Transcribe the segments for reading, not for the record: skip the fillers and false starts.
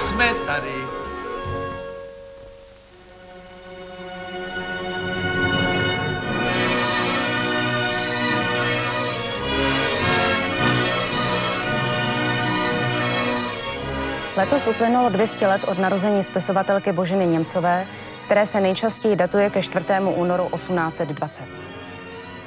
Tak jsme tady. Letos uplynulo 200 let od narození spisovatelky Boženy Němcové, které se nejčastěji datuje ke 4. únoru 1820.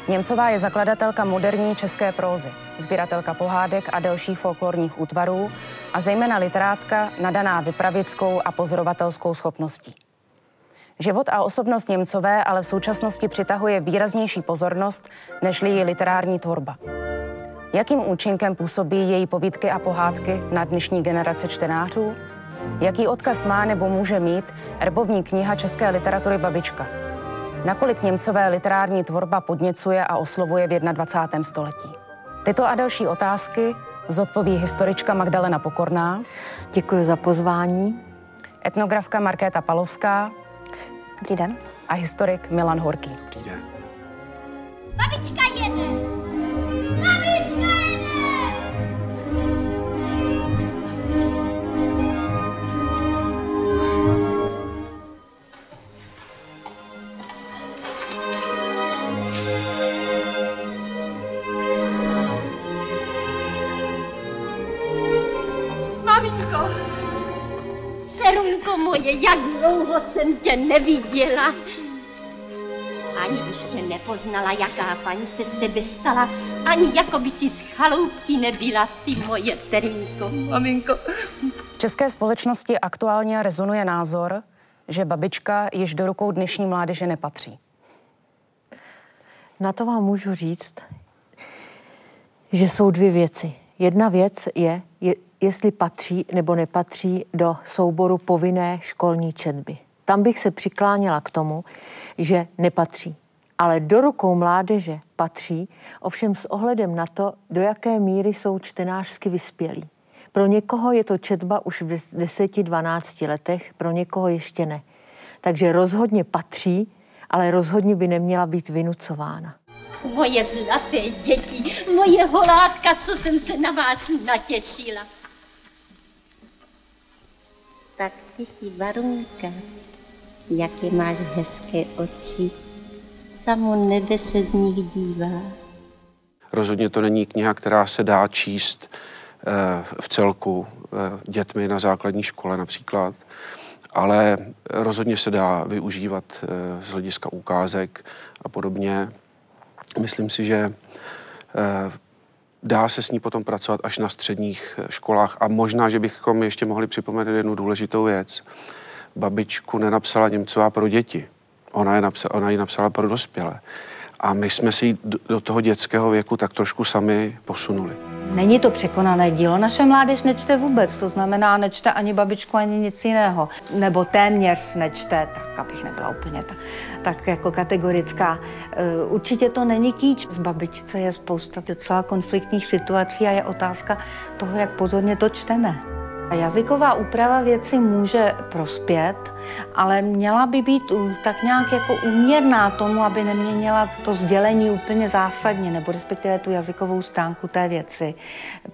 Němcová je zakladatelka moderní české prózy, sběratelka pohádek a dalších folklorních útvarů a zejména literátka nadaná vypravěckou a pozorovatelskou schopností. Život a osobnost Němcové ale v současnosti přitahuje výraznější pozornost, nežli její literární tvorba. Jakým účinkem působí její povídky a pohádky na dnešní generace čtenářů? Jaký odkaz má nebo může mít erbovní kniha české literatury Babička? Nakolik Němcové literární tvorba podněcuje a oslovuje v 21. století? Tyto a další otázky zodpoví historička Magdalena Pokorná. Děkuji za pozvání. Etnografka Markéta Palovská. Dobrý den. A historik Milan Horký. Dobrý den. Babička jede! Babička jede! Maminko, serunko moje, jak dlouho jsem tě neviděla. Ani bych tě nepoznala, jaká paní se z tebe stala, ani jako by si z chaloupky nebyla, ty moje terínko, maminko. V české společnosti aktuálně rezonuje názor, že Babička již do rukou dnešní mládeže nepatří. Na to vám můžu říct, že jsou dvě věci. Jedna věc je jestli patří nebo nepatří do souboru povinné školní četby. Tam bych se přikláněla k tomu, že nepatří. Ale do rukou mládeže patří, ovšem s ohledem na to, do jaké míry jsou čtenářsky vyspělí. Pro někoho je to četba už v 10-12 letech, pro někoho ještě ne. Takže rozhodně patří, ale rozhodně by neměla být vynucována. Moje zlaté děti, moje holátka, co jsem se na vás natěšila. Tak ty jsi Barunka, jaké máš hezké oči, samo nebe se z nich dívá. Rozhodně to není kniha, která se dá číst v celku dětmi na základní škole například, ale rozhodně se dá využívat z hlediska ukázek a podobně. Myslím si, že dá se s ní potom pracovat až na středních školách a možná, že bychom ještě mohli připomenout jednu důležitou věc. Babičku nenapsala Němcová pro děti, ona ji napsala pro dospělé. A my jsme si ji do toho dětského věku tak trošku sami posunuli. Není to překonané dílo, naše mládež nečte vůbec, to znamená nečte ani Babičku, ani nic jiného. Nebo téměř nečte, tak abych nebyla úplně tak jako kategorická. Určitě to není kýč. V Babičce je spousta docela konfliktních situací a je otázka toho, jak pozorně to čteme. Jazyková úprava věci může prospět, ale měla by být tak nějak jako úměrná tomu, aby neměnila to sdělení úplně zásadně, nebo respektive tu jazykovou stránku té věci.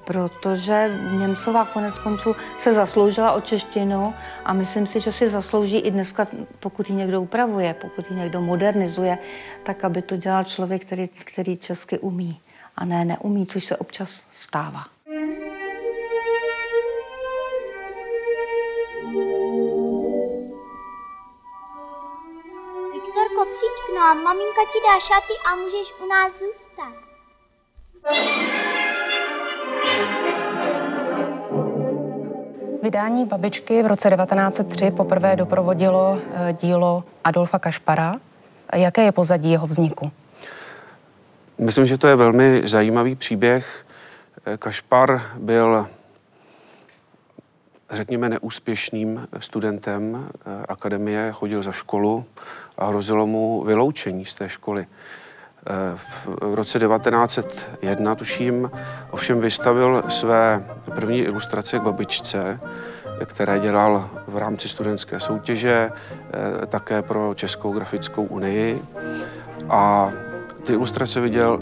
Protože Němcová koneckonců se zasloužila o češtinu a myslím si, že si zaslouží i dneska, pokud ji někdo upravuje, pokud ji někdo modernizuje, tak aby to dělal člověk, který česky umí a ne neumí, což se občas stává. Viktorko, přijď k nám, maminka ti dá šaty a můžeš u nás zůstat. Vydání Babičky v roce 1903 poprvé doprovodilo dílo Adolfa Kašpara. Jaké je pozadí jeho vzniku? Myslím, že to je velmi zajímavý příběh. Kašpar byl, řekněme, neúspěšným studentem akademie, chodil za školu a hrozilo mu vyloučení z té školy. V roce 1901, tuším, ovšem vystavil své první ilustrace k Babičce, které dělal v rámci studentské soutěže, také pro Českou grafickou unii. A ty ilustrace viděl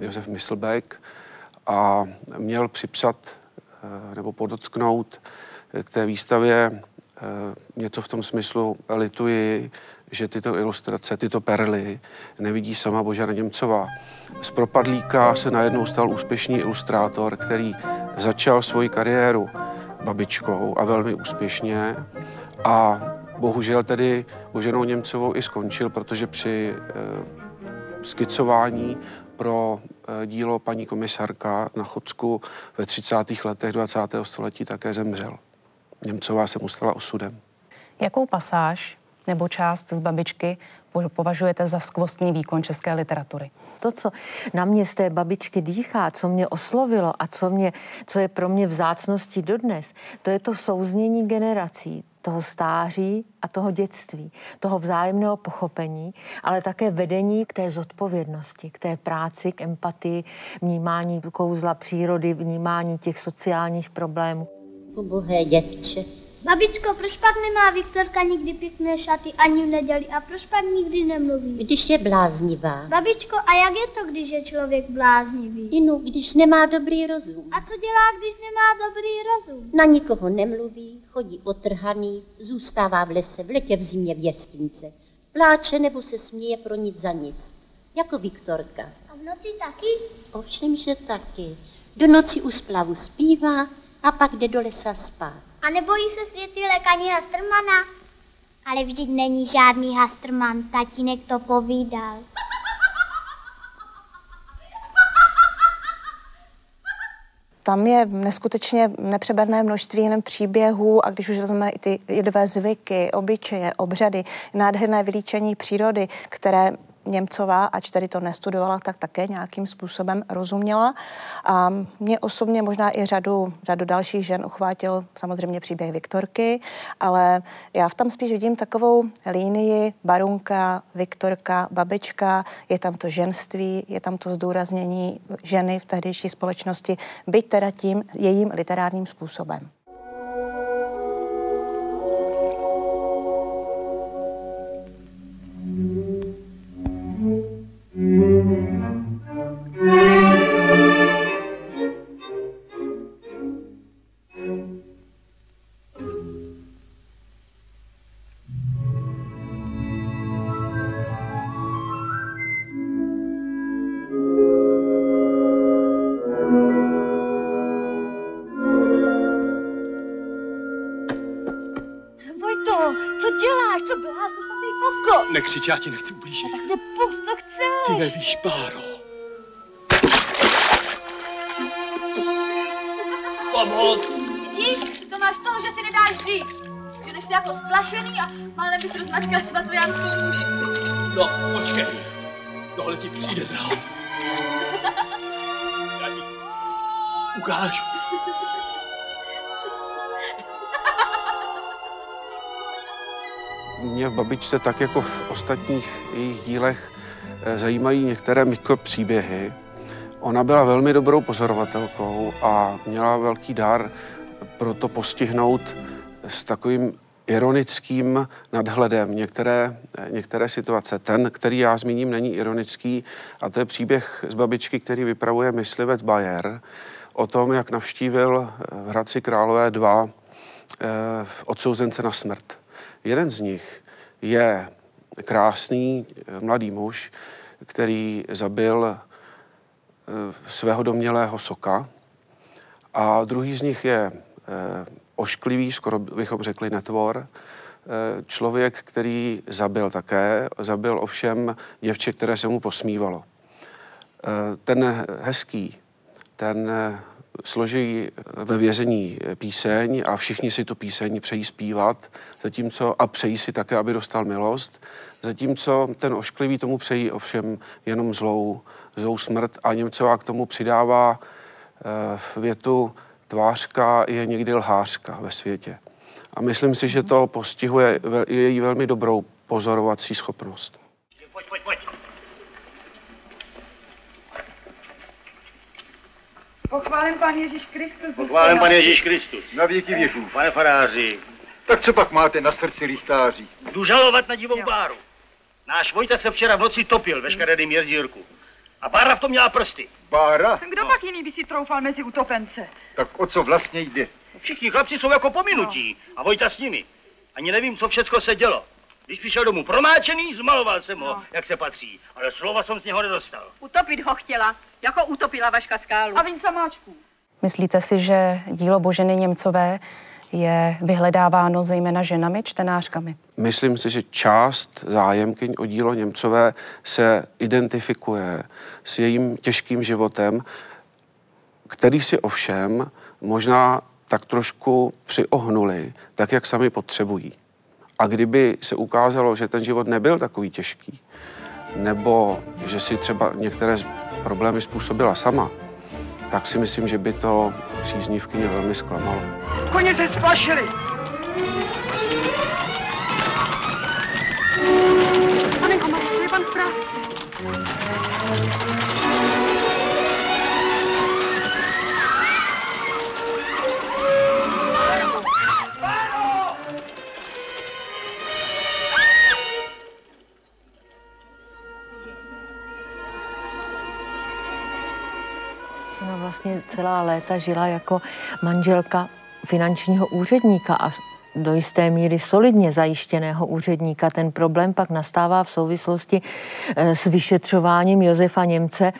Josef Myslbek a měl připsat nebo podotknout, k té výstavě něco v tom smyslu lituji, že tyto ilustrace, tyto perly nevidí sama Božena Němcová. Z propadlíka se najednou stal úspěšný ilustrátor, který začal svoji kariéru babičkou a velmi úspěšně a bohužel tedy Boženou Němcovou i skončil, protože při skicování pro dílo paní komisarka na Chodsku ve 30. letech 20. století také zemřel. Němcová se mu stala osudem. Jakou pasáž nebo část z babičky považujete za skvostný výkon české literatury? To, co na mě z té babičky dýchá, co mě oslovilo a co je pro mě vzácností dodnes, to je to souznění generací, toho stáří a toho dětství, toho vzájemného pochopení, ale také vedení k té zodpovědnosti, k té práci, k empatii, vnímání kouzla přírody, vnímání těch sociálních problémů. Ubohé děvče. Babičko, proč pak nemá Viktorka nikdy pěkné šaty ani v neděli a proč pak nikdy nemluví? Když je bláznivá. Babičko, a jak je to, když je člověk bláznivý? Jinu, když nemá dobrý rozum. A co dělá, když nemá dobrý rozum? Na nikoho nemluví, chodí otrhaný, zůstává v lese, v letě, v zimě, v jestince. Pláče nebo se směje pro nic za nic. Jako Viktorka. A v noci taky? Ovšem, že taky. Do noci u splavu zpívá a pak jde do lesa spát. A nebojí se světýlek ani Hastrmana? Ale vždyť není žádný Hastrman, tatínek to povídal. Tam je neskutečně nepřeberné množství jen příběhů a když už vezmeme i ty lidové zvyky, obyčeje, obřady, nádherné vylíčení přírody, které Němcová, ač tady to nestudovala, tak také nějakým způsobem rozuměla. A mě osobně možná i řadu dalších žen uchvátil samozřejmě příběh Viktorky, ale já tam spíš vidím takovou linii barunka, Viktorka, babička, je tam to ženství, je tam to zdůraznění ženy v tehdejší společnosti, byť teda tím jejím literárním způsobem. Křič, já ti nechci ublížit. No tak mě pust, co chceš. Ty nevíš, Báro. Pomoc. Vidíš, to máš toho, že si nedáš říct. Že než jsi jako splašený a málem bys rozmačkal svatojanskou mušku. No, počkej. Tohle ti přijde draho. Já ti ukážu. Mě v babičce, tak jako v ostatních jejich dílech, zajímají některé mikropříběhy. Ona byla velmi dobrou pozorovatelkou a měla velký dar pro to postihnout s takovým ironickým nadhledem některé situace. Ten, který já zmíním, není ironický a to je příběh z babičky, který vypravuje myslivec Bayer o tom, jak navštívil v Hradci Králové 2 odsouzence na smrt. Jeden z nich je krásný mladý muž, který zabil svého domnělého soka. A druhý z nich je ošklivý, skoro bychom řekli netvor, člověk, který zabil také, zabil ovšem děvče, které se mu posmívalo. Ten hezký, ten složí ve vězení píseň a všichni si tu píseň přejí zpívat, zatímco, a přejí si také, aby dostal milost, zatímco ten ošklivý tomu přejí ovšem jenom zlou smrt a Němcová k tomu přidává větu tvářka je někdy lhářka ve světě. A myslím si, že to postihuje její velmi dobrou pozorovací schopnost. Pojď. Pochválen Pán Ježíš Kristus. Pochválen Pán Ježíš Kristus. Na věky věků. Pane faráři. Tak co pak máte na srdci, rychtáři? Jdu žalovat na divou Báru. Náš Vojta se včera v noci topil ve škaredém jezírku. A Bára v tom měla prsty. Bára? Kdo pak jiný by si troufal mezi utopence? Tak o co vlastně jde? Všichni chlapci jsou jako pominutí a Vojta s nimi. Ani nevím, co všecko se dělo. Když přišel domů promáčený, zmaloval jsem ho, jak se patří, ale slova jsem z něho nedostal. Utopit ho chtěla, jako utopila Vaška Skálu. A vinca máčků. Myslíte si, že dílo Boženy Němcové je vyhledáváno zejména ženami, čtenářkami? Myslím si, že část zájemkyň o dílo Němcové se identifikuje s jejím těžkým životem, který si ovšem možná tak trošku přiohnuli, tak jak sami potřebují. A kdyby se ukázalo, že ten život nebyl takový těžký, nebo že si třeba některé problémy způsobila sama, tak si myslím, že by to příznivkyně velmi zklamalo. Koně se splašili! Pane Komar, to je pan správce. Ona vlastně celá léta žila jako manželka finančního úředníka a do jisté míry solidně zajištěného úředníka. Ten problém pak nastává v souvislosti s vyšetřováním Josefa Němce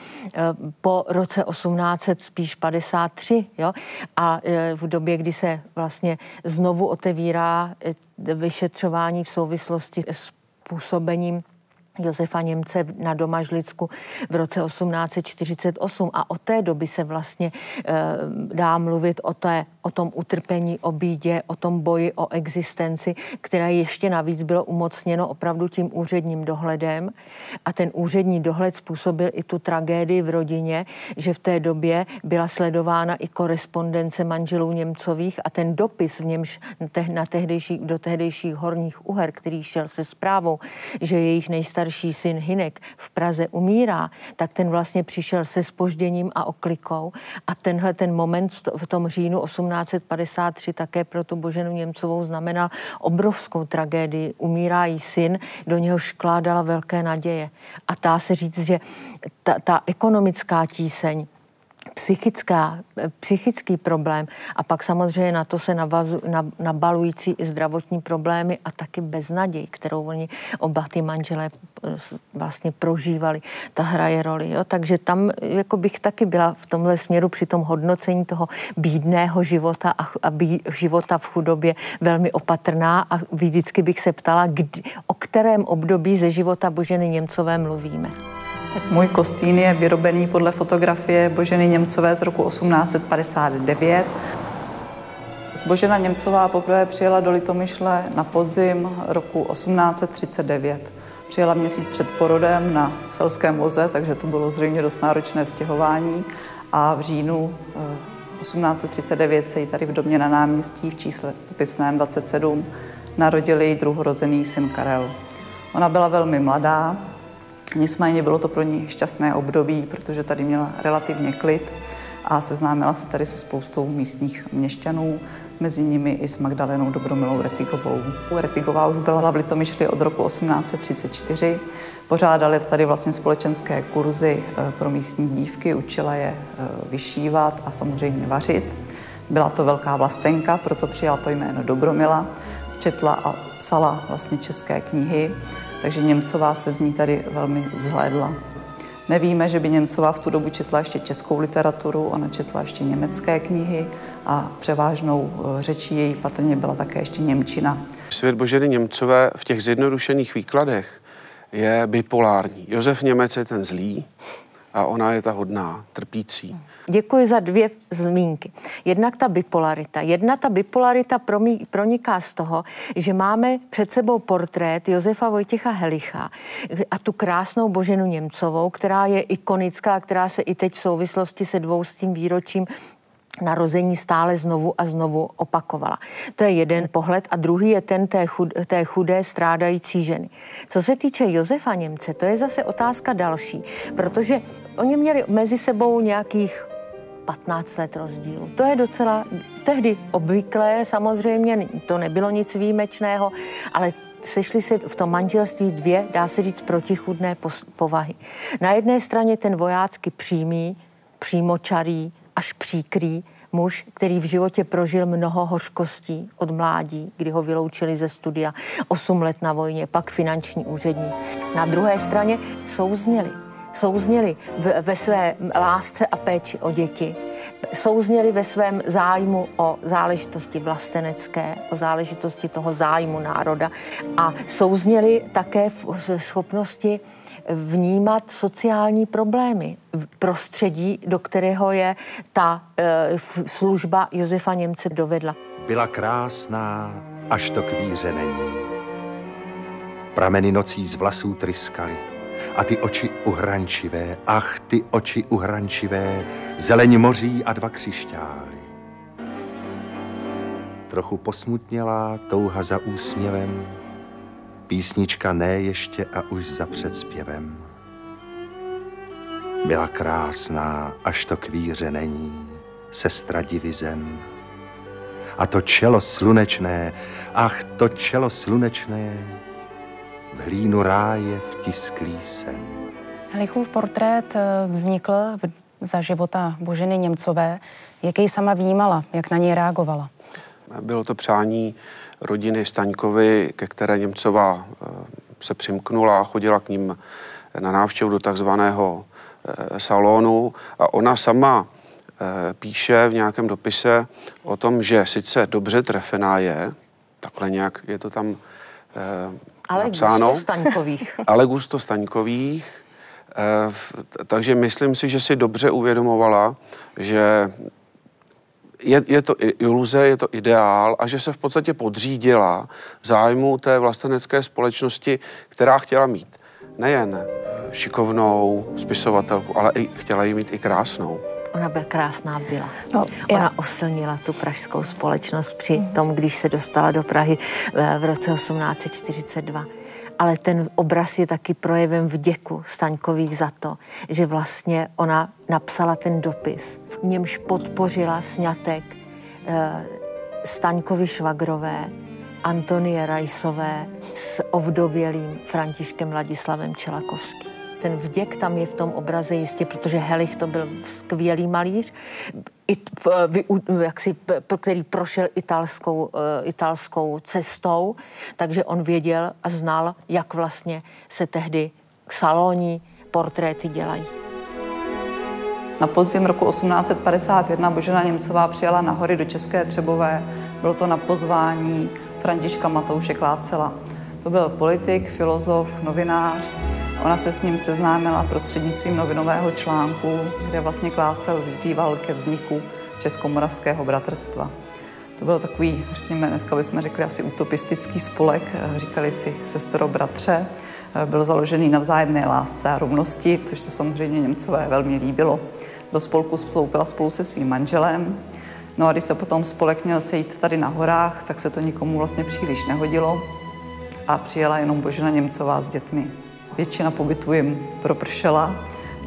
po roce 1853. Jo? A v době, kdy se vlastně znovu otevírá vyšetřování v souvislosti s působením Josefa Němce na Domažlicku v roce 1848 a od té doby se vlastně dá mluvit o tom utrpení, o bídě, o tom boji, o existenci, které ještě navíc bylo umocněno opravdu tím úředním dohledem a ten úřední dohled způsobil i tu tragédii v rodině, že v té době byla sledována i korespondence manželů Němcových a ten dopis v němž do tehdejších Horních Uher, který šel se zprávou, že jejich nejstarší syn Hinek v Praze umírá, tak ten vlastně přišel se zpožděním a oklikou a tenhle ten moment v tom říjnu 1853 také pro tu Boženu Němcovou znamenal obrovskou tragédii. Umírá jí syn, do něhož kládala velké naděje. A dá se říct, že ta ekonomická tíseň, psychický problém a pak samozřejmě na to se nabalující i zdravotní problémy a taky beznaděj, kterou oni oba ty manželé vlastně prožívali. Ta hraje roli. Jo? Takže tam jako bych taky byla v tomhle směru při tom hodnocení toho bídného života života v chudobě velmi opatrná a vždycky bych se ptala, o kterém období ze života Boženy Němcové mluvíme. Můj kostým je vyrobený podle fotografie Boženy Němcové z roku 1859. Božena Němcová poprvé přijela do Litomyšle na podzim roku 1839. Přijela měsíc před porodem na selském voze, takže to bylo zřejmě dost náročné stěhování. A v říjnu 1839 se jí tady v domě na náměstí v čísle popisném 27 narodil její druhorozený syn Karel. Ona byla velmi mladá, nicméně bylo to pro ní šťastné období, protože tady měla relativně klid a seznámila se tady se spoustou místních měšťanů, mezi nimi i s Magdalenou Dobromilou Rettigovou. Rettigová už byla v Litomyšli od roku 1834. Pořádali tady vlastně společenské kurzy pro místní dívky, učila je vyšívat a samozřejmě vařit. Byla to velká vlastenka, proto přijala to jméno Dobromila. Četla a psala vlastně české knihy. Takže Němcová se v ní tady velmi vzhlédla. Nevíme, že by Němcová v tu dobu četla ještě českou literaturu, ona četla ještě německé knihy a převážnou řečí její patrně byla také ještě němčina. Svět Boženy Němcové v těch zjednodušených výkladech je bipolární. Josef Němec je ten zlý a ona je ta hodná, trpící. Děkuji za dvě zmínky. Jednak ta bipolarita. Ta bipolarita proniká z toho, že máme před sebou portrét Josefa Vojtěcha Helicha a tu krásnou Boženu Němcovou, která je ikonická, která se i teď v souvislosti se 200. výročím narození stále znovu a znovu opakovala. To je jeden pohled a druhý je ten té chudé strádající ženy. Co se týče Josefa Němce, to je zase otázka další, protože oni měli mezi sebou nějakých 15 let rozdílu. To je docela tehdy obvyklé, samozřejmě to nebylo nic výjimečného, ale sešly se v tom manželství dvě, dá se říct, protichůdné povahy. Na jedné straně ten vojácky přímočarý, až příkrý muž, který v životě prožil mnoho hořkostí od mládí, kdy ho vyloučili ze studia, 8 let na vojně, pak finanční úředník. Na druhé straně souzněli ve své lásce a péči o děti, souzněli ve svém zájmu o záležitosti vlastenecké, o záležitosti toho zájmu národa a souzněli také v schopnosti vnímat sociální problémy prostředí, do kterého je ta služba Josefa Němce dovedla. Byla krásná, až to k víře není. Prameny nocí z vlasů tryskaly a ty oči uhrančivé, ach, ty oči uhrančivé, zeleň moří a dva křišťály. Trochu posmutnělá touha za úsměvem, písnička ne ještě a už za předspěvem. Byla krásná, až to k víře není, sestra divizen. A to čelo slunečné, ach, to čelo slunečné, v hlínu ráje vtisklý sen. Lichův portrét vznikl za života Boženy Němcové, jak jej sama vnímala, jak na něj reagovala. Bylo to přání rodiny Staňkovi, ke které Němcová se přimknula a chodila k ním na návštěvu do takzvaného salonu. A ona sama píše v nějakém dopise o tom, že sice dobře trefená je, takhle nějak je to tam napsáno. Ale gusto Staňkových. Ale gusto Staňkových. Takže myslím si, že si dobře uvědomovala, že je to iluze, je to ideál a že se v podstatě podřídila zájmu té vlastenecké společnosti, která chtěla mít nejen šikovnou spisovatelku, ale i chtěla ji mít i krásnou. Ona krásná byla. No, ona oslnila tu pražskou společnost při tom, když se dostala do Prahy v roce 1842. Ale ten obraz je taky projevem vděku Staňkových za to, že vlastně ona napsala ten dopis, v němž podpořila sňatek Staňkovy švagrové Antonie Rajsové s ovdovělým Františkem Ladislavem Čelakovským. Ten vděk tam je v tom obraze jistě, protože Helich to byl skvělý malíř, který prošel italskou cestou, takže on věděl a znal, jak vlastně se tehdy salónní portréty dělají. Na podzim roku 1851 Božena Němcová přijela na hory do České Třebové. Bylo to na pozvání Františka Matouše Klácela. To byl politik, filozof, novinář. Ona se s ním seznámila prostřednictvím novinového článku, kde vlastně Klácel vyzýval ke vzniku Českomoravského bratrstva. To byl takový, řekněme, dneska bychom řekli asi utopistický spolek, říkali si sestro bratře, byl založený na vzájemné lásce a rovnosti, což se samozřejmě Němcové velmi líbilo. Do spolku vstoupila spolu se svým manželem. No a když se potom spolek měl sejít tady na horách, tak se to nikomu vlastně příliš nehodilo a přijela jenom Božena Němcová s dětmi. Většina pobytu jim propršela,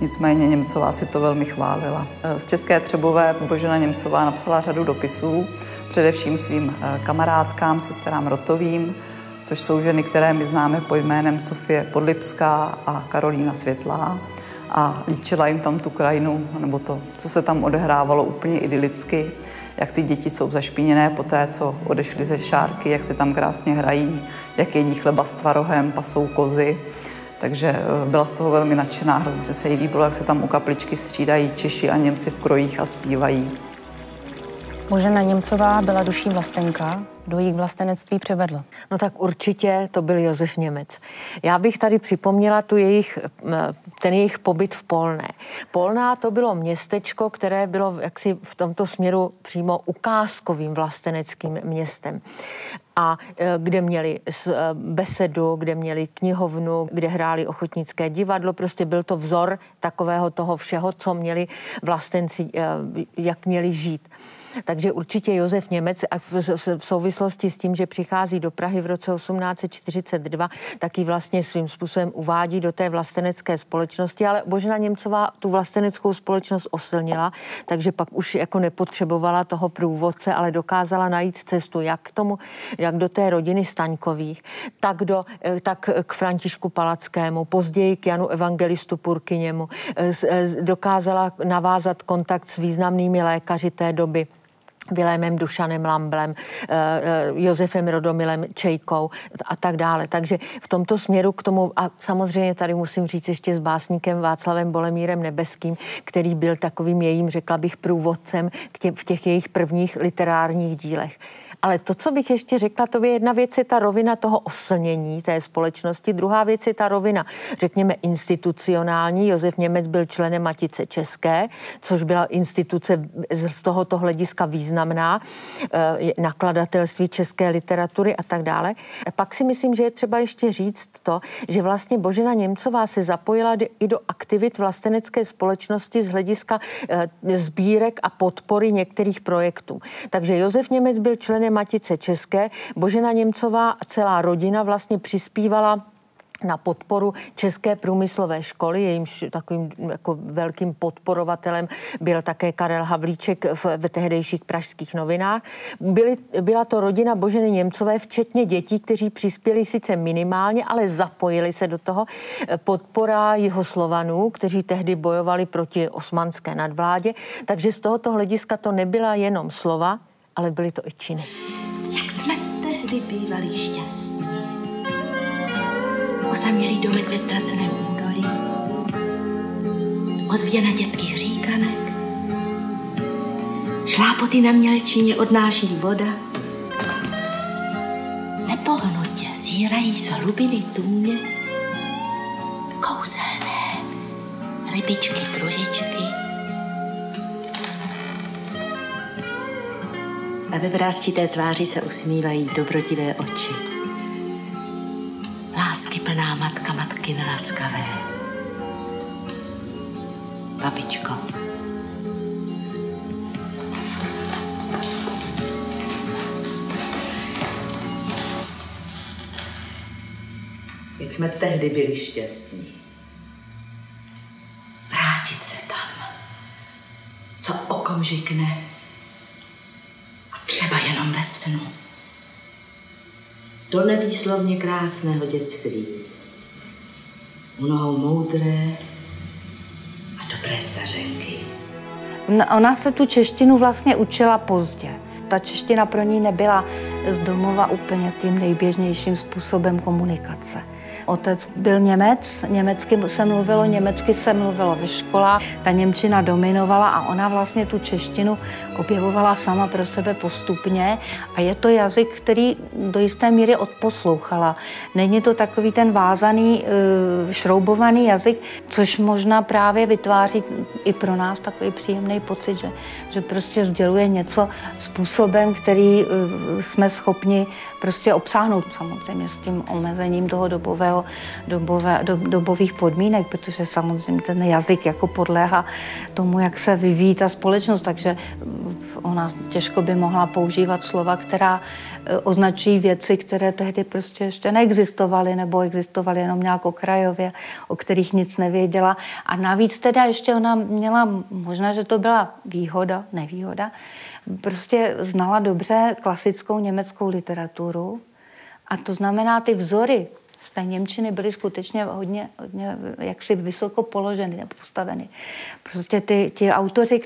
nicméně Němcová si to velmi chválila. Z České Třebové Božena Němcová napsala řadu dopisů, především svým kamarádkám, sestrám Rotovým, což jsou ženy, které my známe pod jménem Sofie Podlipská a Karolína Světlá. A líčila jim tam tu krajinu, nebo to, co se tam odehrávalo úplně idylicky, jak ty děti jsou zašpiněné po té, co odešly ze šárky, jak se tam krásně hrají, jak jedí chleba s tvarohem, pasou kozy. Takže byla z toho velmi nadšená, hrozně se jí líbilo, jak se tam u kapličky střídají Češi a Němci v krojích a zpívají. Božena Němcová byla duší vlastenka, kdo jí k vlastenectví přivedl? No tak určitě to byl Josef Němec. Já bych tady připomněla ten jejich pobyt v Polné. Polná to bylo městečko, které bylo jaksi v tomto směru přímo ukázkovým vlasteneckým městem. A kde měli besedu, kde měli knihovnu, kde hráli ochotnické divadlo. Prostě byl to vzor takového toho všeho, co měli vlastenci, jak měli žít. Takže určitě Josef Němec a v souvislosti s tím, že přichází do Prahy v roce 1842, taky vlastně svým způsobem uvádí do té vlastenecké společnosti, ale Božena Němcová tu vlasteneckou společnost osilnila, takže pak už jako nepotřebovala toho průvodce, ale dokázala najít cestu jak k tomu, jak do té rodiny Staňkových, tak k Františku Palackému, později k Janu Evangelistu Purkyněmu. Dokázala navázat kontakt s významnými lékaři té doby, Vilémem Dušanem Lamblem, Josefem Rodomilem Čejkou a tak dále. Takže v tomto směru k tomu, a samozřejmě tady musím říct ještě s básníkem Václavem Bolemírem Nebeským, který byl takovým jejím, řekla bych, průvodcem v těch jejich prvních literárních dílech. Ale to, co bych ještě řekla, to je jedna věc, je ta rovina toho oslnění té společnosti, druhá věc je ta rovina, řekněme, institucionální. Josef Němec byl členem Matice české, což byla instituce z tohoto hlediska významná, nakladatelství české literatury a tak dále. Pak si myslím, že je třeba ještě říct to, že vlastně Božena Němcová se zapojila i do aktivit vlastenecké společnosti z hlediska sbírek a podpory některých projektů. Takže Josef Němec byl členem Matice české, Božena Němcová a celá rodina vlastně přispívala na podporu České průmyslové školy. Jejímž takovým jako velkým podporovatelem byl také Karel Havlíček v tehdejších Pražských novinách. Byla to rodina Boženy Němcové, včetně dětí, kteří přispěli sice minimálně, ale zapojili se do toho. Podpora Jihoslovanů, kteří tehdy bojovali proti osmanské nadvládě. Takže z tohoto hlediska to nebyla jenom slova, ale byly to i činy. Jak jsme tehdy bývali šťastní, osamělý domek ve ztraceném údolí, ozvěna dětských říkanek, šlápoty na mělčině odnáší voda, nepohnutě zírají z hlubiny tůně kouzelné rybičky, družičky. A ve vrásčité tváři se usmívají dobrotivé oči. Lásky plná matka, matky nelaskavé. Babičko. Jak jsme tehdy byli šťastní. Vrátit se tam. Co okamžik ne. Třeba jenom ve snu. Do nevýslovně krásného dětství. Mnoho moudré a dobré stařenky. Ona se tu češtinu vlastně učila pozdě. Ta čeština pro ní nebyla z domova úplně tím nejběžnějším způsobem komunikace. Otec byl Němec, německy se mluvilo ve školách, ta němčina dominovala a ona vlastně tu češtinu objevovala sama pro sebe postupně a je to jazyk, který do jisté míry odposlouchala. Není to takový ten vázaný, šroubovaný jazyk, což možná právě vytváří i pro nás takový příjemný pocit, že prostě sděluje něco způsobem, který jsme schopni prostě obsáhnout, samozřejmě s tím omezením toho dobových podmínek, protože samozřejmě ten jazyk jako podléhá tomu, jak se vyvíjí ta společnost, takže ona těžko by mohla používat slova, která označují věci, které tehdy prostě ještě neexistovaly nebo existovaly jenom nějak okrajově, o kterých nic nevěděla. A navíc teda ještě ona měla, možná, že to byla výhoda, nevýhoda, prostě znala dobře klasickou německou literaturu a to znamená ty vzory z té němčiny byly skutečně hodně jaksi vysoko položeny nebo postaveny. Prostě ti autoři,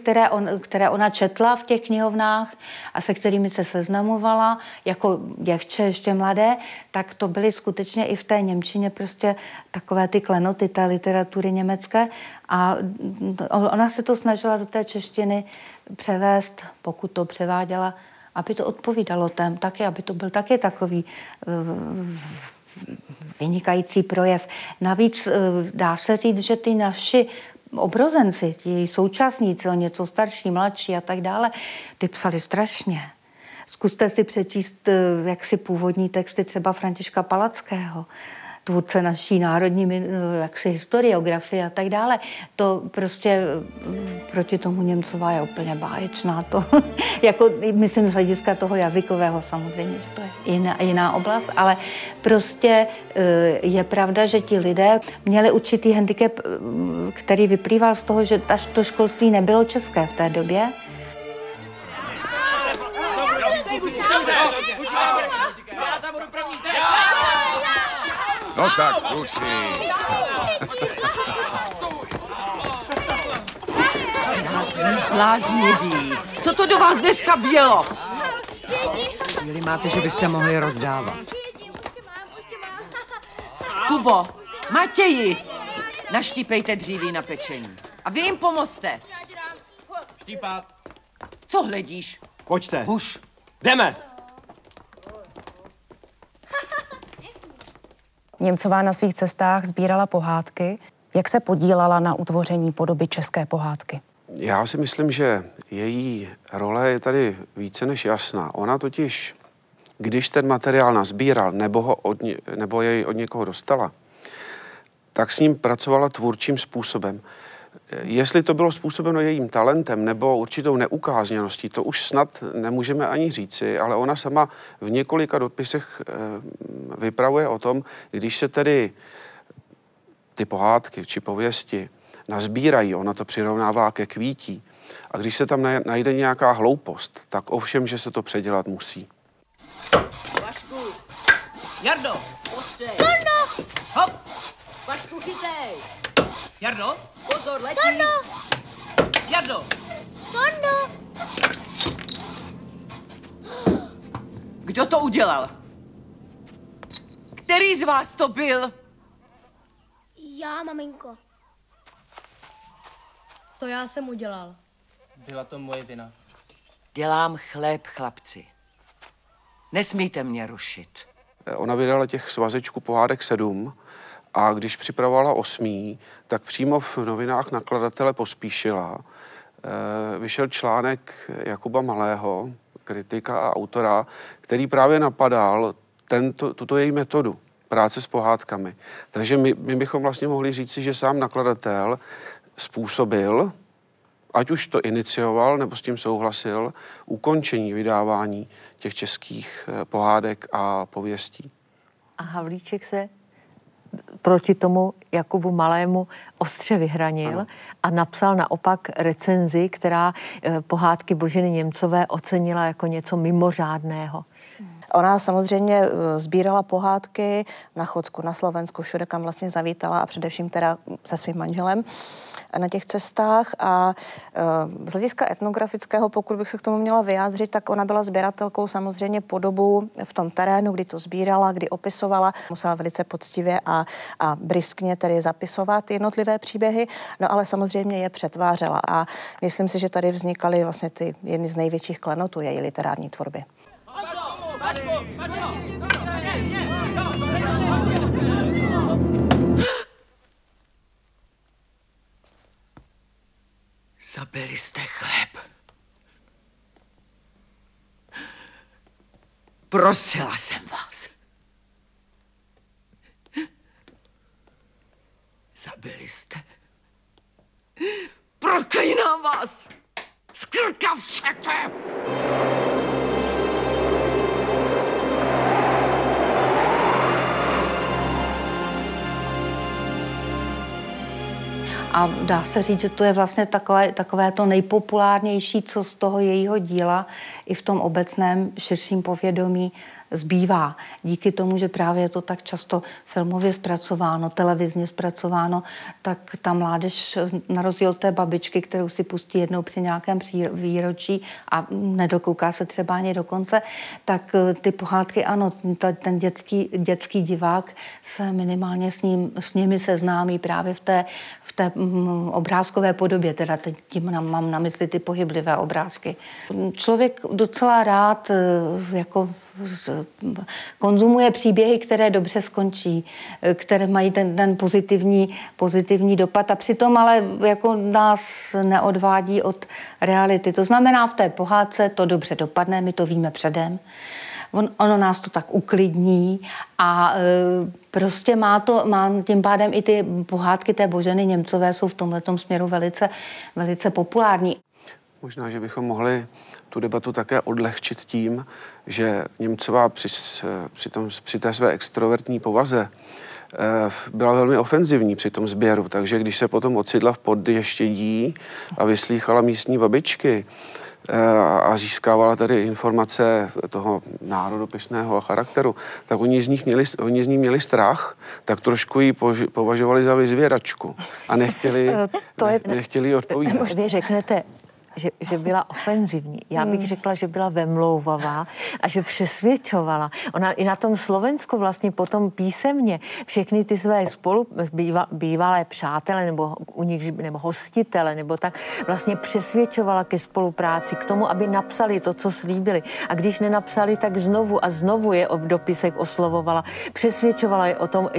které ona četla v těch knihovnách a se kterými se seznamovala, jako děvče ještě mladé, tak to byly skutečně i v té němčině prostě takové ty klenoty té literatury německé a ona se to snažila do té češtiny převést, pokud to převáděla, aby to odpovídalo tém taky, aby to byl taky takový vynikající projev. Navíc dá se říct, že ty naši obrozenci, ti současníci, o něco starší, mladší a tak dále, ty psali strašně. Zkuste si přečíst jaksi původní texty třeba Františka Palackého. tvůrce naší národní jaksi historiografie a tak dále. To prostě proti tomu Němcová je úplně báječná. To, jako, myslím, z hlediska toho jazykového samozřejmě, že to je jiná oblast, ale prostě je pravda, že ti lidé měli určitý handicap, který vyplýval z toho, že to školství nebylo české v té době. No tak, kluci. Blázniví, co to do vás dneska bělo? Síly máte, že byste mohli rozdávat. Kubo, Matěji, naštípejte dříví na pečení. A vy jim pomozte. Štípat. Co hledíš? Pojďte. Už. Jdeme. Němcová na svých cestách sbírala pohádky. Jak se podílela na utvoření podoby české pohádky? Já si myslím, že její role je tady více než jasná. Ona totiž, když ten materiál nazbíral nebo jej od někoho dostala, tak s ním pracovala tvůrčím způsobem. Jestli to bylo způsobeno jejím talentem nebo určitou neukázněností, to už snad nemůžeme ani říci, ale ona sama v několika dopisech vypravuje o tom, když se tedy ty pohádky či pověsti nazbírají, ona to přirovnává ke kvítí, a když se tam najde nějaká hloupost, tak ovšem, že se to předělat musí. Vašku! Jardo! Ostřej! Jardo! Hop! Vašku, chytej! Jardo! Pozor, letí! Jardo! Jardo! Jardo! Kdo to udělal? Který z vás to byl? Já, maminko. To já jsem udělal. Byla to moje vina. Dělám chléb, chlapci. Nesmíte mě rušit. Ona vydala těch svazečků pohádek 7 a když připravovala 8, tak přímo v novinách Nakladatele pospíšila. Vyšel článek Jakuba Malého, kritika a autora, který právě napadal tuto její metodu práce s pohádkami. Takže my bychom vlastně mohli říci, že sám nakladatel způsobil, ať už to inicioval nebo s tím souhlasil, ukončení vydávání těch českých pohádek a pověstí. A Havlíček se proti tomu Jakubu Malému ostře vyhranil, ano, a napsal naopak recenzi, která pohádky Boženy Němcové ocenila jako něco mimořádného. Ona samozřejmě sbírala pohádky na Chodsku, na Slovensku, všude, kam vlastně zavítala, a především teda se svým manželem na těch cestách. A z hlediska etnografického, pokud bych se k tomu měla vyjádřit, tak ona byla sběratelkou samozřejmě po dobu v tom terénu, kdy to sbírala, kdy opisovala. Musela velice poctivě a briskně tedy zapisovat jednotlivé příběhy, no ale samozřejmě je přetvářela. A myslím si, že tady vznikaly vlastně ty jedny z největších klenotů její literární tvorby. Zabili jste chléb. Prosila jsem vás. Zabili jste. Proklínám vás! Skrka všete! A dá se říct, že to je vlastně takové to nejpopulárnější, co z toho jejího díla i v tom obecném širším povědomí zbývá. Díky tomu, že právě je to tak často filmově zpracováno, televizně zpracováno, tak ta mládež, na rozdíl od té babičky, kterou si pustí jednou při nějakém výročí a nedokouká se třeba ani do konce, tak ty pohádky, ano, ten dětský divák se minimálně s nimi seznámí právě v té obrázkové podobě, teda tím mám na mysli ty pohyblivé obrázky. Člověk docela rád jako konzumuje příběhy, které dobře skončí, které mají ten pozitivní dopad a přitom ale jako nás neodvádí od reality. To znamená, v té pohádce to dobře dopadne, my to víme předem. ono nás to tak uklidní a prostě má tím pádem i ty pohádky té Boženy Němcové jsou v tomhletom směru velice, velice populární. Možná, že bychom mohli tu debatu také odlehčit tím, že Němcová při té své extrovertní povaze byla velmi ofenzivní při tom sběru, takže když se potom ocitla v Podještědí a vyslýchala místní babičky a získávala tady informace toho národopisného charakteru, tak oni z ní měli strach, tak trošku ji považovali za vyzvěračku a nechtěli odpovídat. Vy řeknete, že byla ofenzivní. Já bych řekla, že byla vemlouvavá a že přesvědčovala. Ona i na tom Slovensku vlastně potom písemně všechny ty své bývalé přátele nebo u nich, nebo hostitele, nebo tak vlastně přesvědčovala ke spolupráci, k tomu, aby napsali to, co slíbili. A když nenapsali, tak znovu a znovu je v dopisech oslovovala. Přesvědčovala je o tom,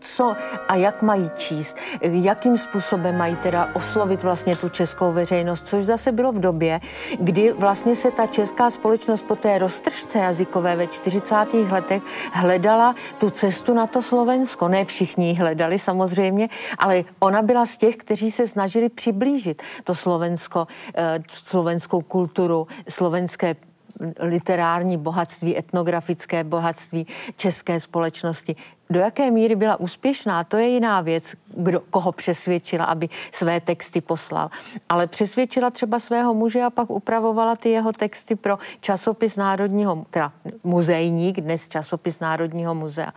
co a jak mají číst, jakým způsobem mají teda oslovit vlastně tu českou veřejnost, což zase bylo v době, kdy vlastně se ta česká společnost po té roztržce jazykové ve 40. letech hledala tu cestu na to Slovensko. Ne všichni ji hledali samozřejmě, ale ona byla z těch, kteří se snažili přiblížit to Slovensko, slovenskou kulturu, slovenské literární bohatství, etnografické bohatství české společnosti. Do jaké míry byla úspěšná, to je jiná věc, koho přesvědčila, aby své texty poslal. Ale přesvědčila třeba svého muže a pak upravovala ty jeho texty pro časopis Národního, teda muzejník, dnes časopis Národního muzea.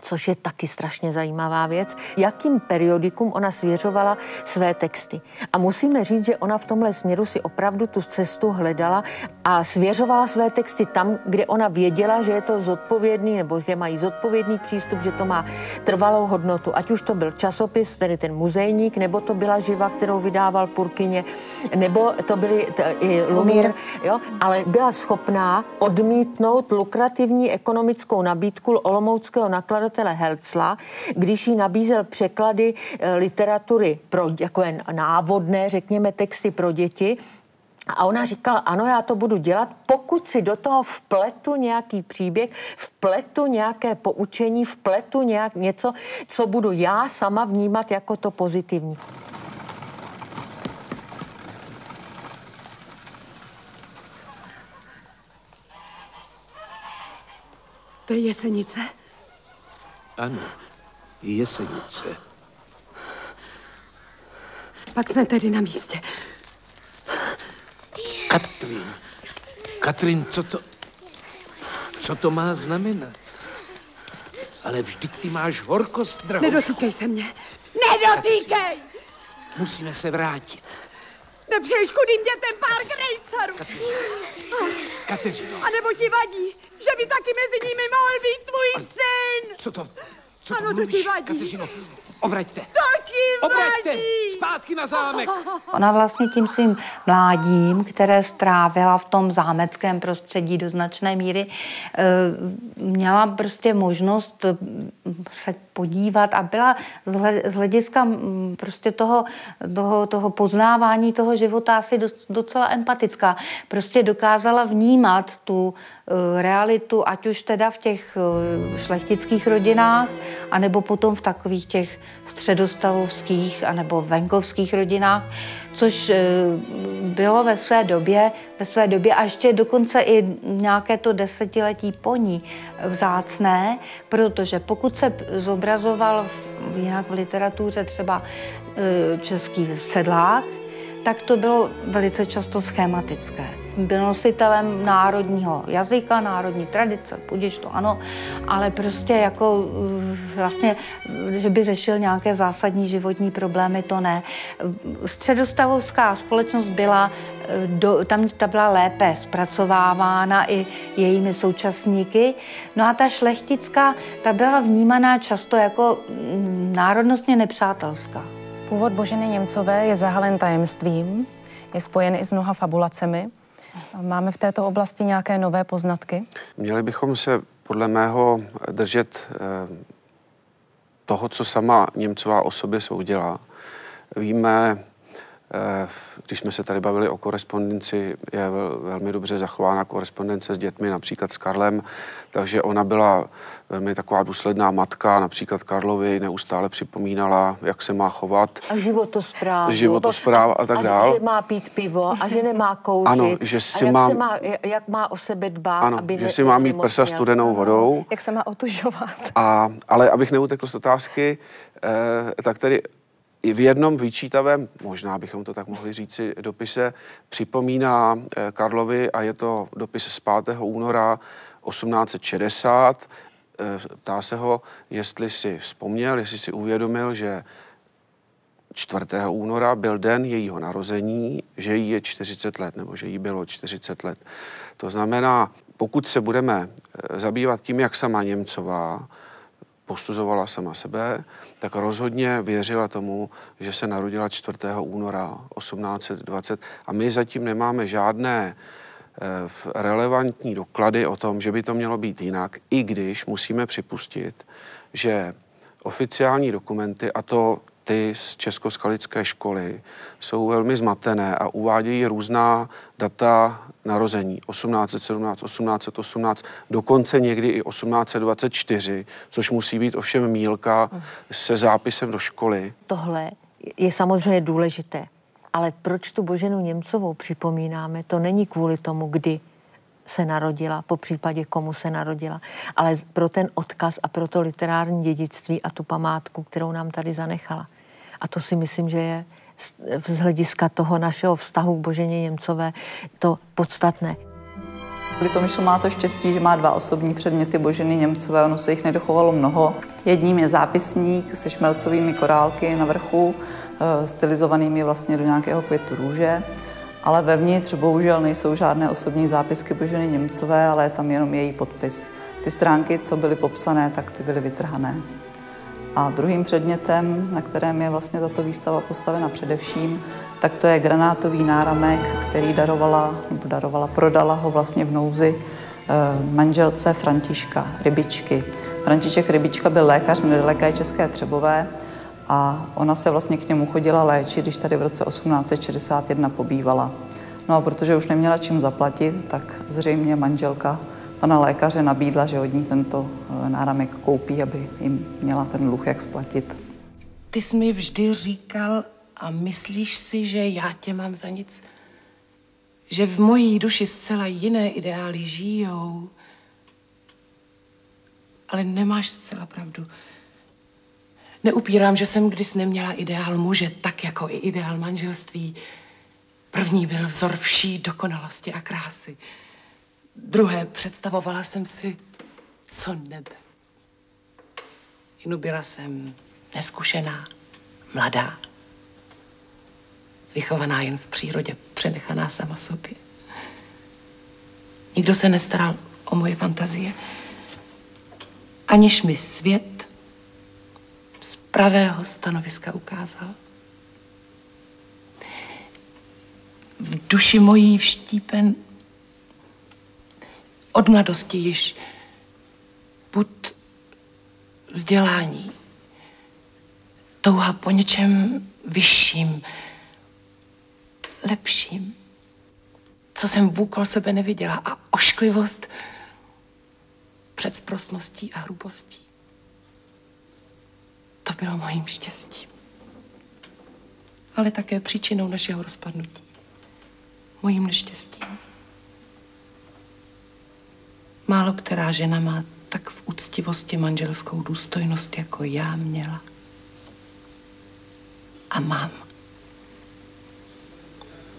Což je taky strašně zajímavá věc, jakým periodikům ona svěřovala své texty. A musíme říct, že ona v tomhle směru si opravdu tu cestu hledala a svěřovala své texty tam, kde ona věděla, že je to zodpovědný, nebo že mají zodpovědný přístup, že to má trvalou hodnotu. Ať už to byl časopis, tedy ten muzejník, nebo to byla Živa, kterou vydával Purkyně, nebo to byly i Lumír, jo? Ale byla schopná odmítnout lukrativní ekonomickou nabídku olomouckého nakladatele Helcla, když jí nabízel překlady literatury pro takové návodné, řekněme, texty pro děti. A ona říkala, ano, já to budu dělat, pokud si do toho vpletu nějaký příběh, vpletu nějaké poučení, vpletu něco, co budu já sama vnímat jako to pozitivní. To je Jesenice? Ano, Jesenice. Pak jsme tedy na místě. Katrin, Katrin, co to má znamenat? Ale vždyť ty máš horkost, drahošku. Nedotýkej se mě. Nedotýkej! Katrin, musíme se vrátit. Nepřeješ chudým dětem pár grejcarů. Kateřino. A nebo ti vadí, že by taky mezi nimi mohl být tvůj syn. Co to ano, mluvíš, to ti vadí. Kateřino, obraťte. To ti vadí. Zpátky na zámek. Ona vlastně tím svým mládím, které strávila v tom zámeckém prostředí do značné míry, měla prostě možnost se podívat a byla z hlediska prostě toho poznávání toho života asi docela empatická. Prostě dokázala vnímat tu realitu, ať už teda v těch šlechtických rodinách, anebo potom v takových těch středostavovských anebo venkovských rodinách, což bylo ve své době a ještě dokonce i nějaké to desetiletí po ní vzácné, protože pokud se zobrazoval jinak v literatuře třeba český sedlák, tak to bylo velice často schematické. Byl nositelem národního jazyka, národní tradice, budiž to ano, ale prostě jako vlastně, že by řešil nějaké zásadní životní problémy, to ne. Středostavovská společnost byla, tam ta byla lépe zpracovávána i jejími současníky. No a ta šlechtická, ta byla vnímaná často jako národnostně nepřátelská. Původ Boženy Němcové je zahalen tajemstvím, je spojen i s mnoha fabulacemi. Máme v této oblasti nějaké nové poznatky? Měli bychom se podle mého držet toho, co sama Němcová o sobě soudila. Víme Když jsme se tady bavili o korespondenci, je velmi dobře zachována korespondence s dětmi, například s Karlem, takže ona byla velmi taková důsledná matka, například Karlovi neustále připomínala, jak se má chovat. A životospráva a tak dále. A že má pít pivo a že nemá kouřit. Ano, že si a jak, mám, se má, jak má o sebe dbát, ano, aby že si má mít prsa studenou vodou. Jak se má otužovat. Ale abych neutekl z otázky, tak tady v jednom výčítavém, možná bychom to tak mohli říci, dopise připomíná Karlovi, a je to dopis z 5. února 1860. Ptá se ho, jestli si vzpomněl, jestli si uvědomil, že 4. února byl den jejího narození, že jí je 40 let, nebo že jí bylo 40 let. To znamená, pokud se budeme zabývat tím, jak sama Němcová posuzovala sama sebe, tak rozhodně věřila tomu, že se narodila 4. února 1820 a my zatím nemáme žádné relevantní doklady o tom, že by to mělo být jinak, i když musíme připustit, že oficiální dokumenty, a to ty z Českoskalické školy, jsou velmi zmatené a uvádějí různá data narození. 1817, 1818, dokonce někdy i 1824, což musí být ovšem mýlka se zápisem do školy. Tohle je samozřejmě důležité, ale proč tu Boženu Němcovou připomínáme, to není kvůli tomu, kdy se narodila, po případě komu se narodila, ale pro ten odkaz a pro to literární dědictví a tu památku, kterou nám tady zanechala. A to si myslím, že je z hlediska toho našeho vztahu k Boženě Němcové to podstatné. Litomyšl má to štěstí, že má dva osobní předměty Boženy Němcové, ono se jich nedochovalo mnoho. Jedním je zápisník se šmelcovými korálky na vrchu, stylizovanými vlastně do nějakého květu růže, ale vevnitř bohužel nejsou žádné osobní zápisky Boženy Němcové, ale je tam jenom její podpis. Ty stránky, co byly popsané, tak ty byly vytrhané. A druhým předmětem, na kterém je vlastně tato výstava postavena především, tak to je granátový náramek, který prodala ho vlastně v nouzi manželce Františka Rybičky. František Rybička byl lékař nedaleké České Třebové a ona se vlastně k němu chodila léčit, když tady v roce 1861 pobývala. No a protože už neměla čím zaplatit, tak zřejmě manželka pana lékaře nabídla, že od ní tento náramek koupí, aby jim měla ten dluh jak splatit. Ty jsi mi vždy říkal a myslíš si, že já tě mám za nic? Že v mojí duši zcela jiné ideály žijou. Ale nemáš zcela pravdu. Neupírám, že jsem když neměla ideál muže, tak jako i ideál manželství. První byl vzor vší dokonalosti a krásy. Druhé, představovala jsem si, co nebe. Jinu byla jsem neskušená, mladá, vychovaná jen v přírodě, přenechaná sama sobě. Nikdo se nestaral o moje fantazie, aniž mi svět z pravého stanoviska ukázal. V duši mojí vštípen od mladosti již pud vzdělání, touha po něčem vyšším, lepším, co jsem vůkol sebe neviděla, a ošklivost před sprostností a hrubostí. To bylo mojím štěstím, ale také příčinou našeho rozpadnutí, mojím neštěstím. Málo která žena má tak v úctivosti manželskou důstojnost, jako já měla. A mám.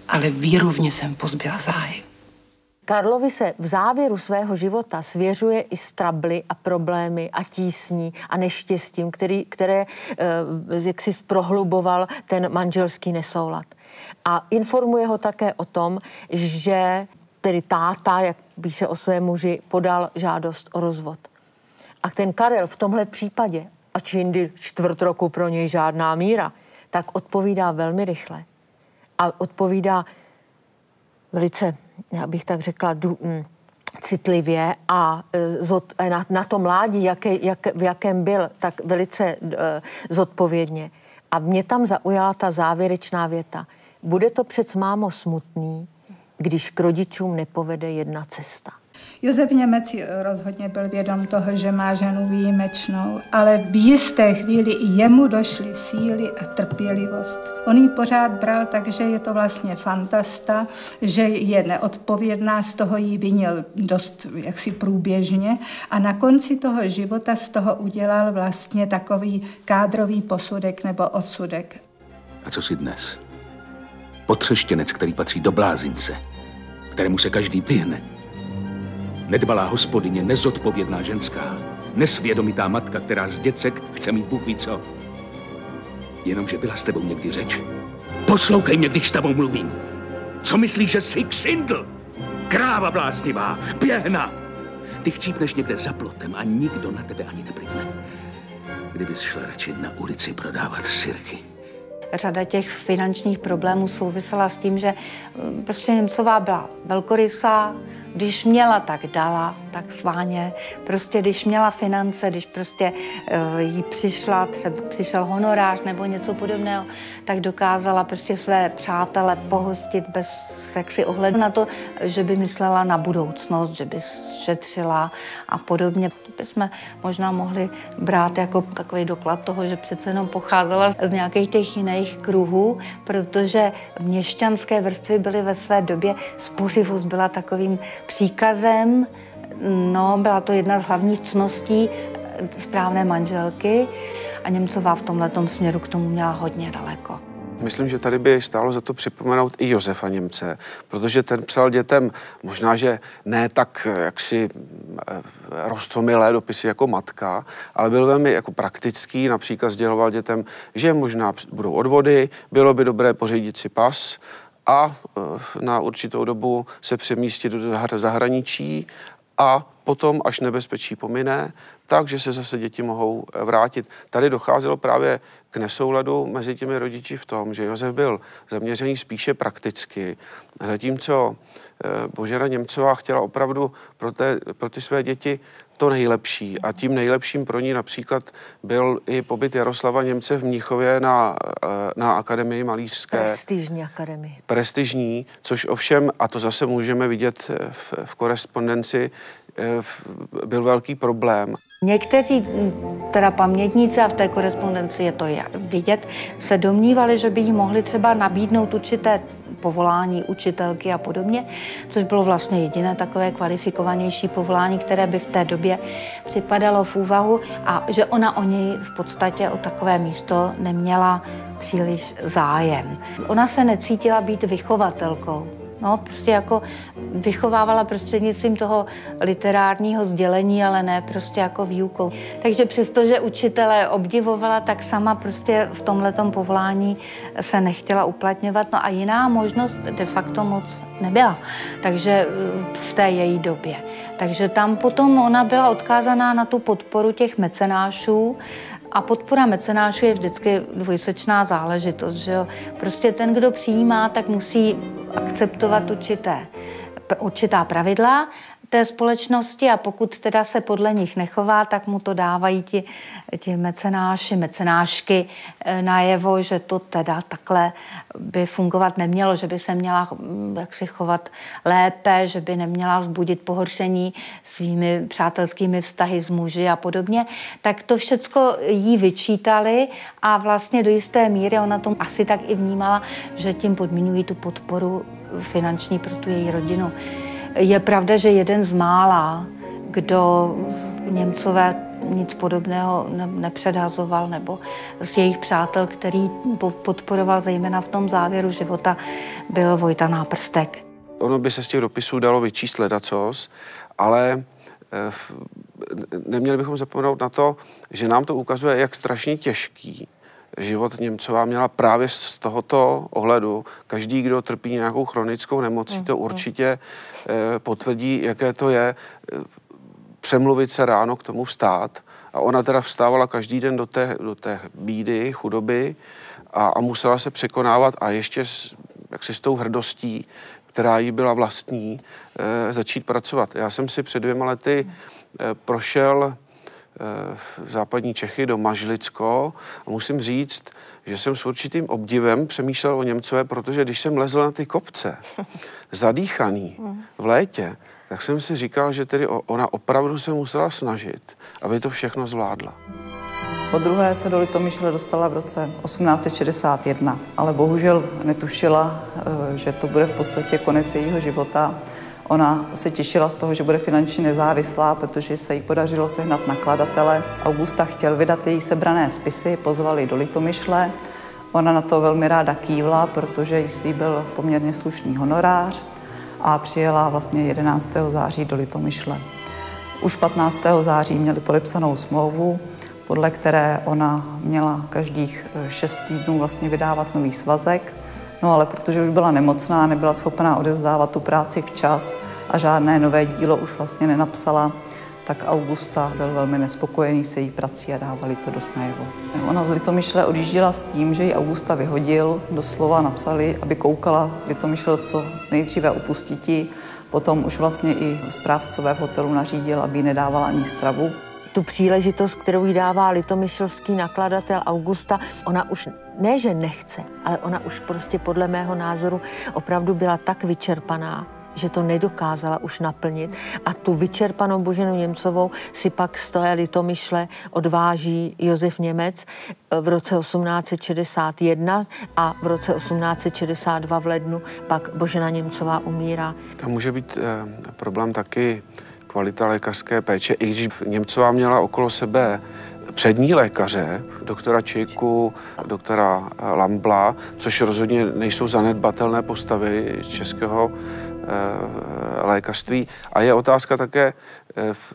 Ale výruvně jsem pozbyla záhy. Karlovi se v závěru svého života svěřuje i strably a problémy a tísní a neštěstím, jak si prohluboval ten manželský nesoulad. A informuje ho také o tom, že tedy táta, jak píše o svém muži, podal žádost o rozvod. A ten Karel v tomhle případě, ač jindy čtvrt roku pro něj žádná míra, tak odpovídá velmi rychle. A odpovídá velice, já bych tak řekla, citlivě a na to mládí, v jakém byl, tak velice zodpovědně. A mě tam zaujala ta závěrečná věta. Bude to přec mámo smutný, když k rodičům nepovede jedna cesta. Josef Němec rozhodně byl vědom toho, že má ženu výjimečnou, ale v jisté chvíli i jemu došly síly a trpělivost. On ji pořád bral tak, že je to vlastně fantasta, že je neodpovědná, z toho ji vinil dost jaksi průběžně a na konci toho života z toho udělal vlastně takový kádrový posudek nebo osudek. A co si dnes? Potřeštěnec, který patří do blázince, kterému se každý vyhne. Nedbalá hospodyně, nezodpovědná ženská, nesvědomitá matka, která z děcek chce mít bůh ví co. Jenomže byla s tebou někdy řeč. Poslouchej mě, když s tebou mluvím. Co myslíš, že jsi ksindl? Kráva bláznivá, běhna. Ty chcípneš někde za plotem a nikdo na tebe ani neprykne. Kdybys šla radši na ulici prodávat sirky. Řada těch finančních problémů souvisela s tím, že prostě Němcová byla velkorysá, když měla, tak dala, tak sváně. Prostě když měla finance, když prostě jí přišel honorář nebo něco podobného, tak dokázala prostě své přátele pohostit bez sexy ohledu na to, že by myslela na budoucnost, že by šetřila a podobně. To bychom možná mohli brát jako takový doklad toho, že přece jenom pocházela z nějakých těch jiných kruhů, protože měšťanské vrstvy byly ve své době, spořivost byla takovým příkazem, no, byla to jedna z hlavních cností správné manželky a Němcová v tomhletom směru k tomu měla hodně daleko. Myslím, že tady by stálo za to připomenout i Josefa Němce, protože ten psal dětem možná, že ne tak jaksi roztomilé dopisy jako matka, ale byl velmi jako praktický, například sděloval dětem, že možná budou odvody, bylo by dobré pořídit si pas, a na určitou dobu se přemístit do zahraničí a potom, až nebezpečí pomine, takže se zase děti mohou vrátit. Tady docházelo právě k nesouladu mezi těmi rodiči v tom, že Josef byl zaměřený spíše prakticky, zatímco Božena Němcová chtěla opravdu pro ty své děti to nejlepší. A tím nejlepším pro ní například byl i pobyt Jaroslava Němce v Mnichově na Akademii malířské. Prestižní akademii. Prestižní, což ovšem, a to zase můžeme vidět v korespondenci, byl velký problém. Někteří teda pamětníci, a v té korespondenci je to vidět, se domnívali, že by jí mohli třeba nabídnout určité povolání učitelky a podobně, což bylo vlastně jediné takové kvalifikovanější povolání, které by v té době připadalo v úvahu a že ona o něj v podstatě o takové místo neměla příliš zájem. Ona se necítila být vychovatelkou. No, prostě jako vychovávala prostřednictvím toho literárního sdělení, ale ne prostě jako výukou. Takže přestože učitele obdivovala, tak sama prostě v tomhletom povolání se nechtěla uplatňovat. No a jiná možnost de facto moc nebyla. Takže v té její době. Takže tam potom ona byla odkázaná na tu podporu těch mecenášů, a podpora mecenášů je vždycky dvojsečná záležitost, že jo? Prostě ten, kdo přijímá, tak musí akceptovat určitá pravidla té společnosti a pokud teda se podle nich nechová, tak mu to dávají ti mecenáši, mecenášky najevo, že to teda takhle by fungovat nemělo, že by se měla jaksi chovat lépe, že by neměla vzbudit pohoršení svými přátelskými vztahy s muži a podobně, tak to všecko jí vyčítali a vlastně do jisté míry ona to asi tak i vnímala, že tím podmiňují tu podporu finanční pro tu její rodinu. Je pravda, že jeden z mála, kdo Němcové nic podobného nepředhazoval, nebo z jejich přátel, který podporoval zejména v tom závěru života, byl Vojta Náprstek. Ono by se z těch dopisů dalo vyčíst ledacos, ale neměli bychom zapomenout na to, že nám to ukazuje, jak strašně těžký život Němcová měla právě z tohoto ohledu. Každý, kdo trpí nějakou chronickou nemocí, to určitě potvrdí, jaké to je přemluvit se ráno, k tomu vstát. A ona teda vstávala každý den do té bídy, chudoby a musela se překonávat a ještě jaksi s tou hrdostí, která jí byla vlastní, začít pracovat. Já jsem si před 2 lety prošel západní Čechy do Mažlicko. A musím říct, že jsem s určitým obdivem přemýšlel o Němcové, protože když jsem lezl na ty kopce, zadýchaný v létě, tak jsem si říkal, že tedy ona opravdu se musela snažit, aby to všechno zvládla. Po druhé se do Litomyšle dostala v roce 1861, ale bohužel netušila, že to bude v podstatě konec jejího života. Ona se těšila z toho, že bude finančně nezávislá, protože se jí podařilo sehnat nakladatele. Augusta chtěl vydat její sebrané spisy, pozvali do Litomyšle. Ona na to velmi ráda kývla, protože jí slíbil poměrně slušný honorář a přijela vlastně 11. září do Litomyšle. Už 15. září měli podepsanou smlouvu, podle které ona měla každých 6 týdnů vlastně vydávat nový svazek. No ale protože už byla nemocná, nebyla schopná odevzdávat tu práci včas a žádné nové dílo už vlastně nenapsala, tak Augusta byl velmi nespokojený se její prací a dávali to dost najevo. Ona z Litomyšle odjížděla s tím, že ji Augusta vyhodil, doslova napsali, aby koukala Litomyšl co nejdříve opustití, potom už vlastně i správcové v hotelu nařídil, aby jí nedávala ani stravu. Tu příležitost, kterou jí dává litomyšlský nakladatel Augusta, ona už ne, že nechce, ale ona už prostě podle mého názoru opravdu byla tak vyčerpaná, že to nedokázala už naplnit. A tu vyčerpanou Boženu Němcovou si pak z té Litomyšle odváží Josef Němec v roce 1861 a v roce 1862 v lednu pak Božena Němcová umírá. Tam může být problém taky kvalita lékařské péče, i když Němcová měla okolo sebe přední lékaře, doktora Čejku, doktora Lambla, což rozhodně nejsou zanedbatelné postavy českého lékařství. A je otázka také,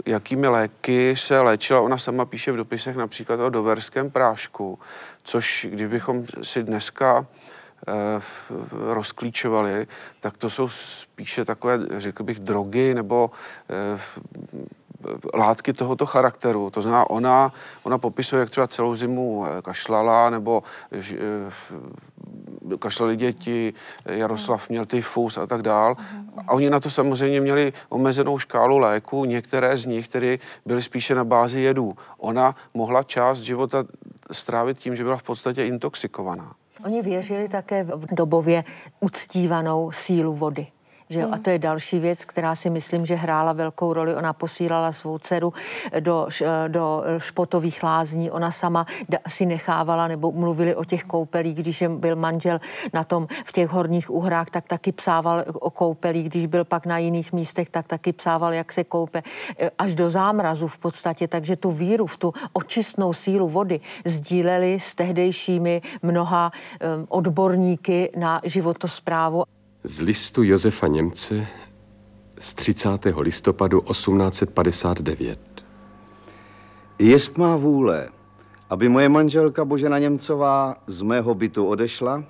jakými léky se léčila. Ona sama píše v dopisech například o doverském prášku, což kdybychom si dneska rozklíčovali, tak to jsou spíše takové, řekl bych, drogy nebo látky tohoto charakteru. To znamená, ona popisuje, jak třeba celou zimu kašlala, nebo kašlali děti, Jaroslav měl tyfus a tak dál. A oni na to samozřejmě měli omezenou škálu léků, některé z nich tedy byly spíše na bázi jedů. Ona mohla část života strávit tím, že byla v podstatě intoxikovaná. Oni věřili také v dobově uctívanou sílu vody. Že? A to je další věc, která si myslím, že hrála velkou roli. Ona posílala svou dceru do špotových lázní. Ona sama si nechávala, nebo mluvili o těch koupelích, když byl manžel na tom v těch horních uhrách, tak taky psával o koupelích, když byl pak na jiných místech, tak taky psával, jak se koupe. Až do zámrazu v podstatě, takže tu víru v tu očistnou sílu vody sdíleli s tehdejšími mnoha odborníky na životosprávu. Z listu Josefa Němce z 30. listopadu 1859. Jest má vůle, aby moje manželka Božena Němcová z mého bytu odešla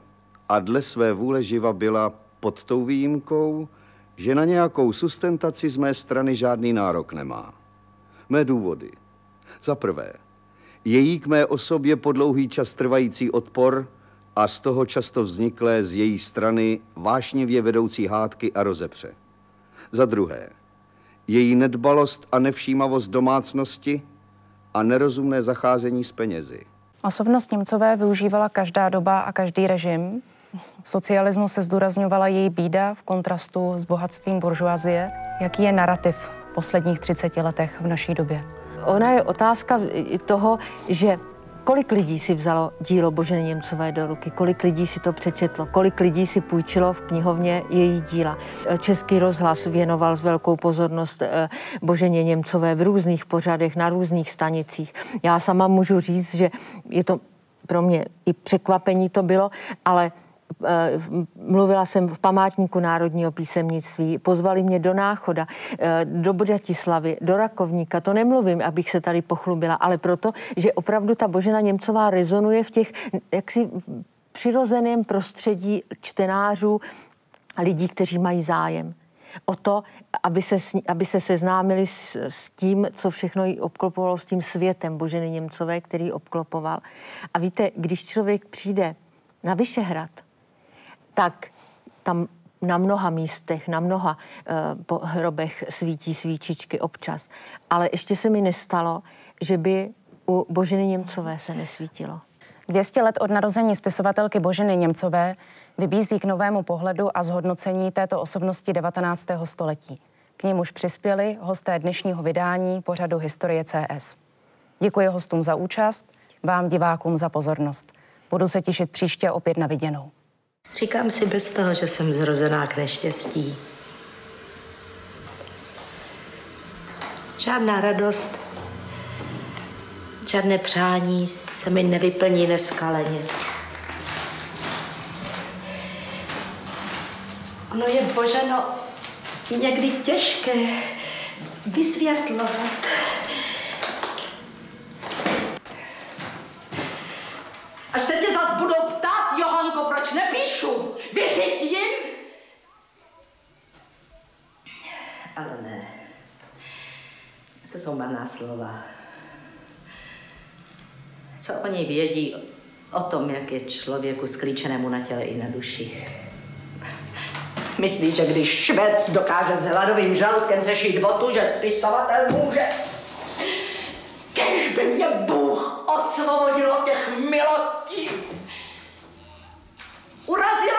a dle své vůle živa byla pod tou výjimkou, že na nějakou sustentaci z mé strany žádný nárok nemá. Mé důvody. Za prvé, její k mé osobě po dlouhý čas trvající odpor a z toho často vzniklé z její strany vášnivě vedoucí hádky a rozepře. Za druhé, její nedbalost a nevšímavost domácnosti a nerozumné zacházení s penězi. Osobnost Němcové využívala každá doba a každý režim. V socialismu se zdůrazňovala její bída v kontrastu s bohatstvím buržuazie. Jaký je narativ v posledních 30 letech v naší době? Ona je otázka toho, že kolik lidí si vzalo dílo Boženy Němcové do ruky, kolik lidí si to přečetlo, kolik lidí si půjčilo v knihovně její díla. Český rozhlas věnoval velkou pozornost Boženě Němcové v různých pořadech, na různých stanicích. Já sama můžu říct, že je to pro mě i překvapení to bylo, ale mluvila jsem v Památníku národního písemnictví, pozvali mě do Náchoda, do Bratislavy, do Rakovníka, to nemluvím, abych se tady pochlubila, ale proto, že opravdu ta Božena Němcová rezonuje v těch jaksi přirozeném prostředí čtenářů a lidí, kteří mají zájem o to, aby se seznámili s tím, co všechno jí obklopovalo, s tím světem Boženy Němcové, který ji obklopoval. A víte, když člověk přijde na Vyšehrad, tak tam na mnoha místech, na mnoha hrobech svítí svíčičky občas. Ale ještě se mi nestalo, že by u Boženy Němcové se nesvítilo. 200 let od narození spisovatelky Boženy Němcové vybízí k novému pohledu a zhodnocení této osobnosti 19. století. K němuž přispěli hosté dnešního vydání pořadu Historie CS. Děkuji hostům za účast, vám divákům za pozornost. Budu se těšit příště opět na viděnou. Říkám si bez toho, že jsem zrozená k neštěstí. Žádná radost, žádné přání se mi nevyplní neskaleně. Ono je, Boženo, někdy těžké vysvětlovat. Až se tě zas budou ptát, Johanko, proč nepíšu? Věřit jim? Ale ne. To jsou marná slova. Co oni vědí o tom, jak je člověku sklíčenému na těle i na duši? Myslíš, že když švec dokáže s hladovým žaludkem sešít botu, že spisovatel může? Kéž by mě Bůh osvobodil od těch milostí! Urazil